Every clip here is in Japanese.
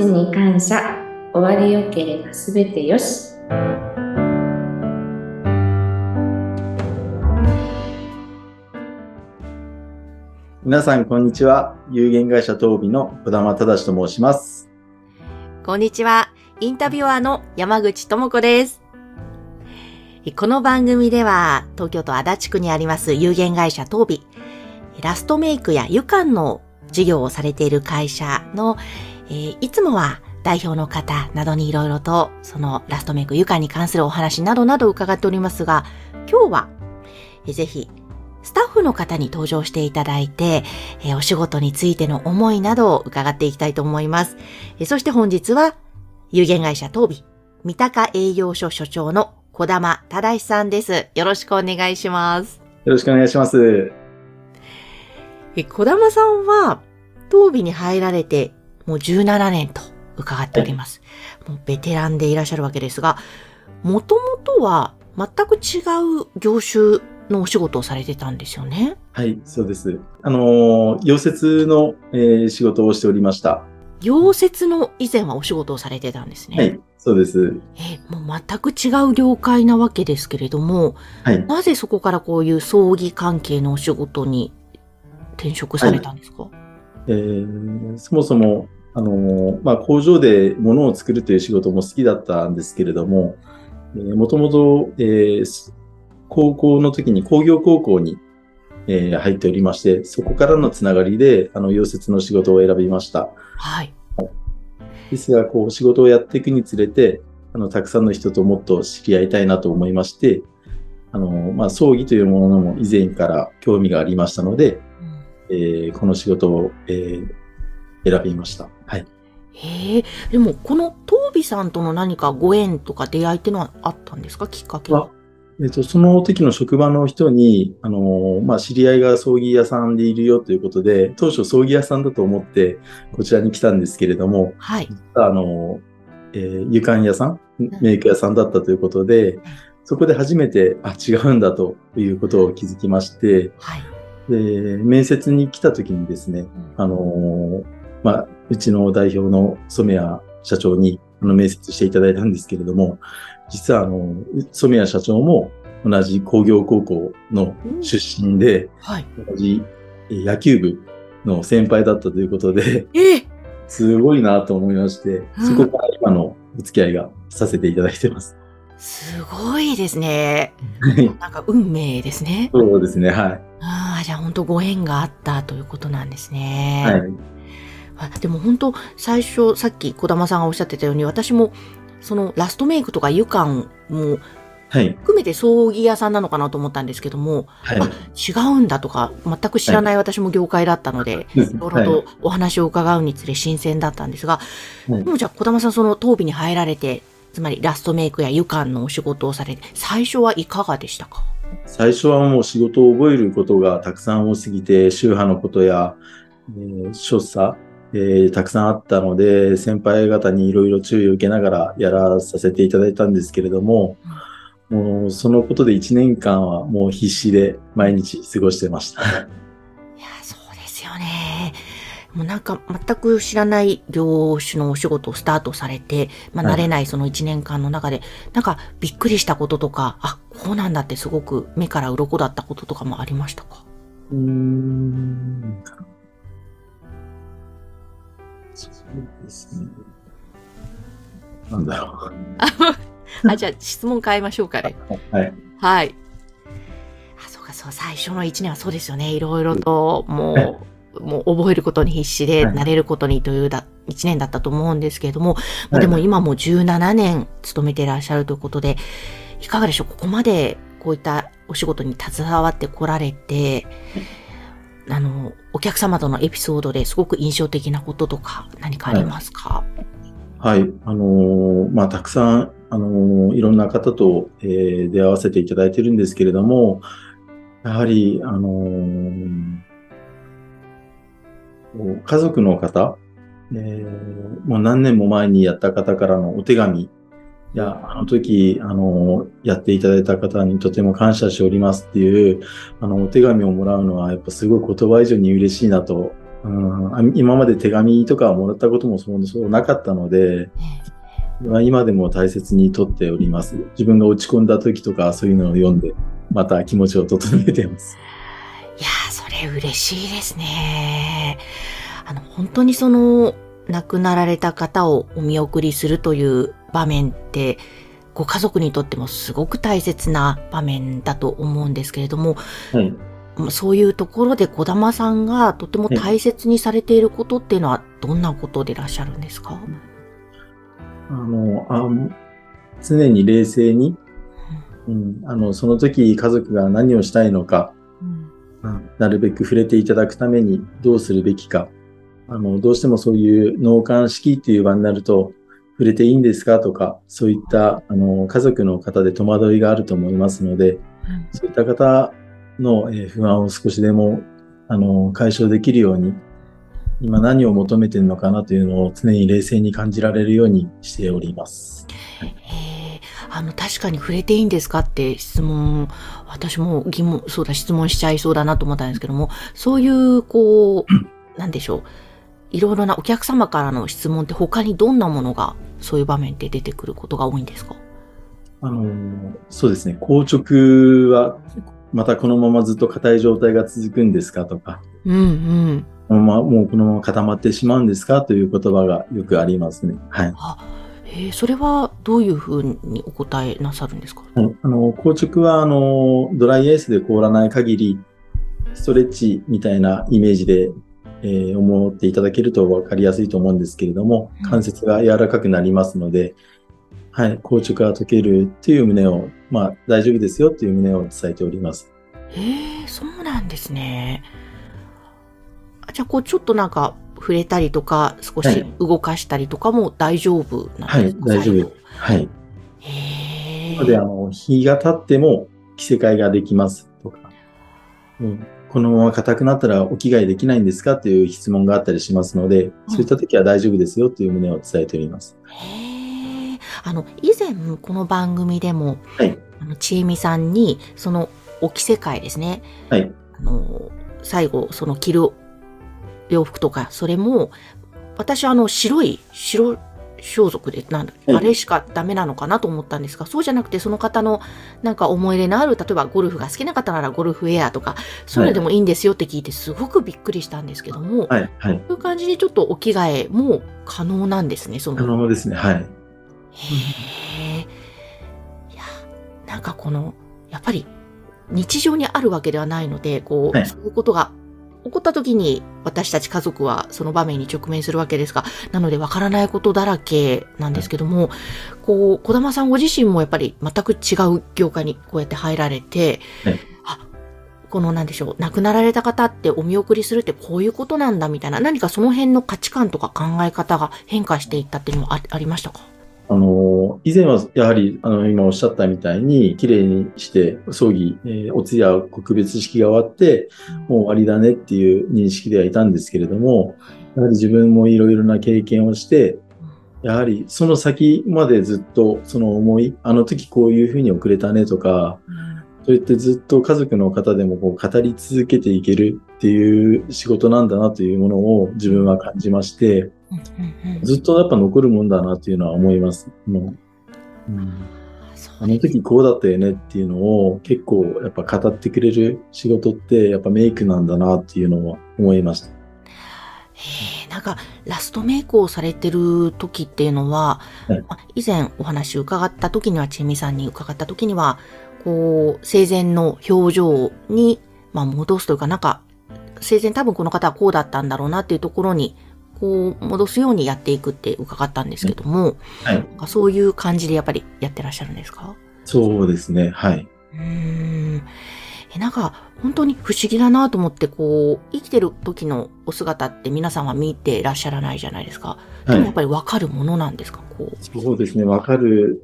ちに感謝、終わりよければすべてよし。皆さんこんにちは。有限会社東美の児玉忠と申します。こんにちは。インタビュアーの山口智子です。この番組では東京都足立区にあります有限会社東美、ラストメイクや湯館の事業をされている会社の、いつもは代表の方などにいろいろとそのラストメイク、湯館に関するお話などなど伺っておりますが、今日はぜひスタッフの方に登場していただいて、お仕事についての思いなどを伺っていきたいと思います。そして本日は有限会社東美三鷹営業所所長の児玉忠さんです。よろしくお願いします。よろしくお願いします。児玉さんは東美に入られてもう17年と伺っております。もうベテランでいらっしゃるわけですが、もともとは全く違う業種のお仕事をされてたんですよね。はい、そうです。溶接の、仕事をしておりました。溶接の以前はお仕事をされてたんですね。はい、そうです。もう全く違う業界なわけですけれども、はい、なぜそこからこういう葬儀関係のお仕事に転職されたんですか？はい、そもそも工場で物を作るという仕事も好きだったんですけれども、もともと高校の時に工業高校に、入っておりまして、そこからのつながりで溶接の仕事を選びました。はい、ですがこう仕事をやっていくにつれてたくさんの人ともっと知り合いたいなと思いまして、葬儀というものも以前から興味がありましたので、この仕事を、選びました。はい。でもこの東美さんとの何かご縁とか出会いってのはあったんですか？きっかけは。その時の職場の人に、知り合いが葬儀屋さんでいるよということで、当初葬儀屋さんだと思ってこちらに来たんですけれども、はい、湯館屋さん、メイク屋さんだったということで、そこで初めて、違うんだということを気づきまして、はい、で面接に来た時にですね、うちの代表の染谷社長に面接していただいたんですけれども、実は染谷社長も同じ工業高校の出身で、はい、同じ野球部の先輩だったということで、すごいなと思いまして、そこから今のお付き合いがさせていただいてます。すごいですね。なんか運命ですね。そうですね、はい。じゃあ本当ご縁があったということなんですね。はい。でも本当最初、さっき児玉さんがおっしゃってたように、私もそのラストメイクとか湯館も含めて葬儀屋さんなのかなと思ったんですけども、はい、違うんだとか全く知らない私も業界だったので、いろいろとお話を伺うにつれ新鮮だったんですが、はい、でもじゃあ児玉さんその東美に入られて、つまりラストメイクや湯館のお仕事をされて、最初はいかがでしたか？最初はもう仕事を覚えることがたくさん多すぎて、宗派のことや、所作、たくさんあったので、先輩方にいろいろ注意を受けながらやらさせていただいたんですけれども、もうそのことで1年間はもう必死で毎日過ごしてました。いや、そうですよね。もうなんか全く知らない業種のお仕事をスタートされて、慣れないその1年間の中で、はい、なんかびっくりしたこととか、こうなんだってすごく目から鱗だったこととかもありましたか？そうですね。なんだろう。じゃあ質問変えましょうかね。はい。はい。そうか、そう、最初の1年はそうですよね。いろいろともう覚えることに必死で、慣れることにという一年だったと思うんですけれども、でも今も17年勤めていらっしゃるということで、いかがでしょう？ここまでこういったお仕事に携わってこられて、お客様とのエピソードですごく印象的なこととか何かありますか？はい、たくさん、いろんな方と、出会わせていただいてるんですけれども、やはり、家族の方、もう何年も前にやった方からのお手紙や、あの時、やっていただいた方にとても感謝しておりますっていう、お手紙をもらうのは、やっぱすごい言葉以上に嬉しいなと今まで手紙とかもらったこともそうなかったので、今でも大切に取っております。自分が落ち込んだ時とかそういうのを読んで、また気持ちを整えています。いやー、それ嬉しいですね。本当に亡くなられた方をお見送りするという場面って、ご家族にとってもすごく大切な場面だと思うんですけれども、はい、そういうところで小玉さんがとても大切にされていることっていうのはどんなことでいらっしゃるんですか？常に冷静に、その時家族が何をしたいのか、なるべく触れていただくためにどうするべきか、どうしてもそういう納棺式っていう場になると触れていいんですかとか、そういった家族の方で戸惑いがあると思いますので、そういった方の不安を少しでも解消できるように、今何を求めているのかなというのを常に冷静に感じられるようにしております。はい、確かに触れていいんですかって質問、私も質問しちゃいそうだなと思ったんですけども、そういうなんでしょう、いろいろなお客様からの質問って他にどんなものが、そういう場面で出てくることが多いんですか？そうですね、硬直はまたこのままずっと硬い状態が続くんですかとか、もうこのまま固まってしまうんですかという言葉がよくありますね。はい。それはどういうふうにお答えなさるんですか？硬直はドライアイスで凍らない限り、ストレッチみたいなイメージで、思っていただけると分かりやすいと思うんですけれども、関節が柔らかくなりますので、硬直が解けるという旨を、大丈夫ですよという旨を伝えております。そうなんですね。じゃあちょっと触れたりとか少し動かしたりとかも大丈夫なんですか？はい、大丈夫。はい。なので日が経っても着せ替えができますとか、このまま硬くなったらお着替えできないんですかという質問があったりしますので、そういった時は大丈夫ですよという旨を伝えております。以前この番組でも、ちえみさんにお着せ替えですね。はい。最後着る洋服とか、それも私白装束であれしかダメなのかなと思ったんですが、そうじゃなくてその方の思い入れのある、例えばゴルフが好きな方ならゴルフウェアとか、そういうのでもいいんですよって聞いてすごくびっくりしたんですけども、そういう感じでちょっとお着替えも可能なんですね。可能ですね。はい。いや、やっぱり日常にあるわけではないので、そういうことが起こった時に私たち家族はその場面に直面するわけですが、なのでわからないことだらけなんですけども、小玉さんご自身もやっぱり全く違う業界にこうやって入られて、亡くなられた方ってお見送りするってこういうことなんだみたいな、何かその辺の価値観とか考え方が変化していったっていうのもありましたか？以前はやはり今おっしゃったみたいに綺麗にして葬儀、お通夜告別式が終わってもう終わりだねっていう認識ではいたんですけれども、やはり自分もいろいろな経験をして、やはりその先までずっとその思い、あの時こういうふうに遅れたねとか、そうやってずっと家族の方でも語り続けていけるっていう仕事なんだなというものを自分は感じまして、ずっとやっぱ残るもんだなというのは思います。あの時こうだったよねっていうのを結構やっぱ語ってくれる仕事ってやっぱメイクなんだなっていうのは思いました。ラストメイクをされてる時っていうのは、以前お話伺った時には、ちえみさんに伺った時には生前の表情に、戻すというか、生前多分この方はこうだったんだろうなっていうところに戻すようにやっていくって伺ったんですけども、そういう感じでやっぱりやってらっしゃるんですか？そうですね。はい。本当に不思議だなと思って、生きてる時のお姿って皆さんは見てらっしゃらないじゃないですか。でもやっぱり分かるものなんですか？そうですね。分かる。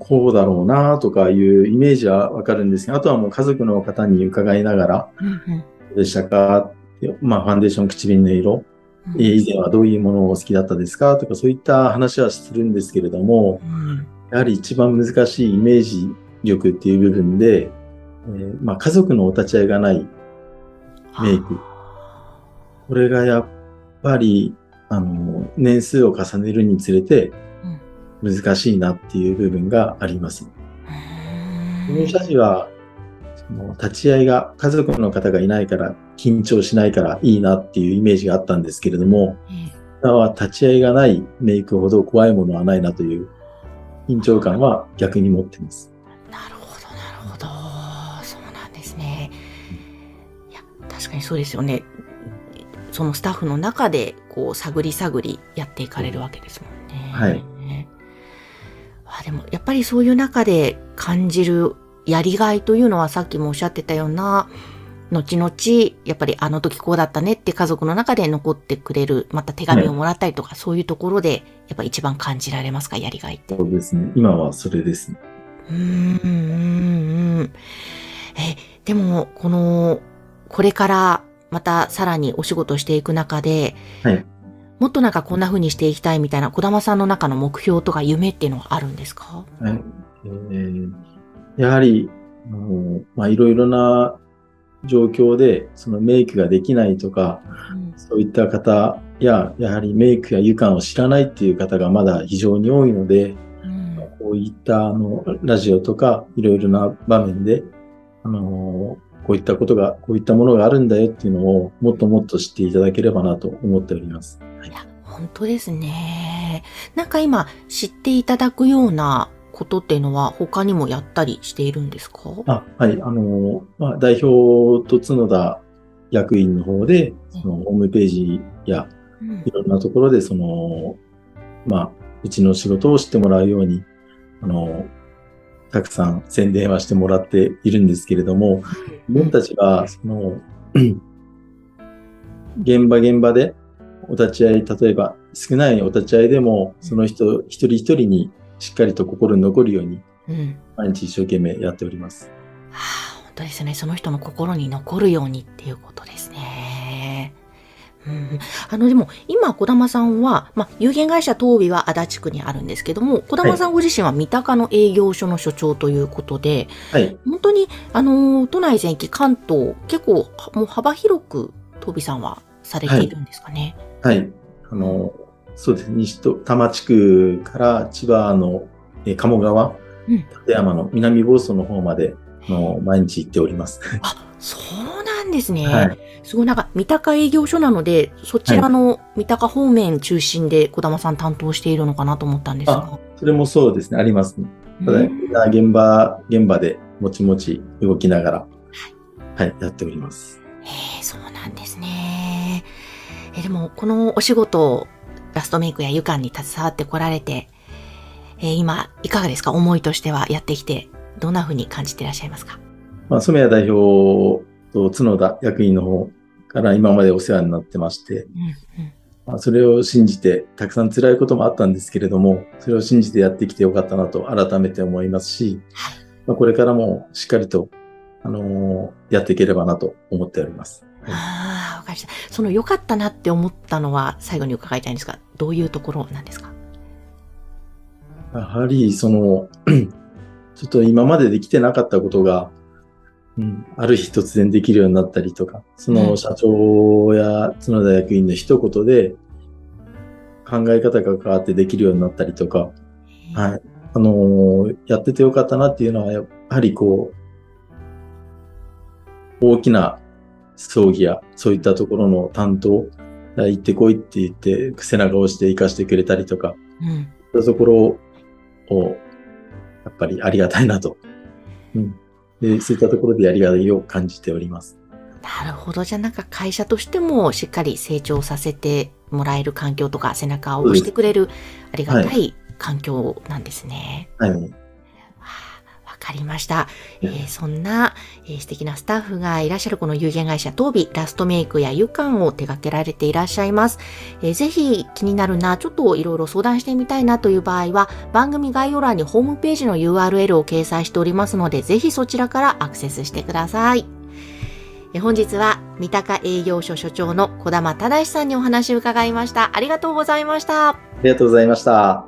こうだろうなとかいうイメージは分かるんですけど、あとはもう家族の方に伺いながら、どうでしたか？ファンデーション、唇の色、以前はどういうものを好きだったですかとか、そういった話はするんですけれども、やはり一番難しいイメージ力っていう部分で、家族のお立ち会いがないメイク、これがやっぱり年数を重ねるにつれて難しいなっていう部分があります。入社時は立ち会いが家族の方がいないから緊張しないからいいなっていうイメージがあったんですけれども、今は立ち会いがないメイクほど怖いものはないなという緊張感は逆に持ってます。なるほどそうなんですね。いや確かにそうですよね。そのスタッフの中でこう探りやっていかれるわけですもんね。はい。でもやっぱりそういう中で感じるやりがいというのは、さっきもおっしゃってたような後々やっぱりあの時こうだったねって家族の中で残ってくれる、また手紙をもらったりとか、そういうところでやっぱ一番感じられますか、やりがいって。そうですね、今はそれですね。でもこれからまたさらにお仕事していく中で、はい、もっとなんかこんな風にしていきたいみたいな児玉さんの中の目標とか夢っていうのはあるんですか？はい、やはりいろいろな状況でそのメイクができないとか、そういった方ややはりメイクや床を知らないっていう方がまだ非常に多いので、こういったラジオとかいろいろな場面でこういったものがあるんだよっていうのをもっともっと知っていただければなと思っております。はい、いや本当ですね。なんか今知っていただくようなことっていうのは他にもやったりしているんですか？はい、代表と角田役員の方でそのホームページやいろんなところでうちの仕事を知ってもらうようにたくさん宣伝はしてもらっているんですけれども、僕たちが現場でお立ち会い、例えば少ないお立ち会いでもその人一人一人にしっかりと心に残るように、毎日一生懸命やっております。本当ですね。その人の心に残るようにっていうことですね。でも今児玉さんは、有限会社東美は足立区にあるんですけども、児玉さんご自身は三鷹の営業所の所長ということで、本当に都内全域関東結構もう幅広く東美さんはされているんですかね。はい、そうです。西と多摩地区から千葉の鴨川、館山の南房総の方まで毎日行っております。そうなんですね。はい、すごいなんか三鷹営業所なので、そちらの三鷹方面中心で児玉さん担当しているのかなと思ったんですが、それもそうですね、ありますね。ただ現場でもちもち動きながら、やっております。そうなんですね。でもこのお仕事ラストメイクや床に携わってこられて、今いかがですか？思いとしてはやってきてどんな風に感じていらっしゃいますか？染谷代表と角田役員の方から今までお世話になってまして、それを信じてたくさん辛いこともあったんですけれども、それを信じてやってきてよかったなと改めて思いますし、これからもしっかりと、やっていければなと思っております。わかりました。その良かったなって思ったのは最後に伺いたいんですが、どういうところなんですか？やはりちょっと今までできてなかったことが、ある日突然できるようになったりとか、その社長や角田役員の一言で考え方が変わってできるようになったりとか、やっててよかったなっていうのは、やはり大きな葬儀やそういったところの担当、行ってこいって言って背中を押して行かしてくれたりとか、そういうところをやっぱりありがたいなと、でそういったところでやりがいを感じております。なるほど。じゃあなんか会社としてもしっかり成長させてもらえる環境とか、背中を押してくれるありがたい環境なんですね。わかりました。そんな、素敵なスタッフがいらっしゃるこの有限会社東美、ラストメイクや床を手掛けられていらっしゃいます。ぜひ気になるな、ちょっといろいろ相談してみたいなという場合は、番組概要欄にホームページの URL を掲載しておりますので、ぜひそちらからアクセスしてください。本日は三鷹営業所所長の児玉忠さんにお話を伺いました。ありがとうございました。ありがとうございました。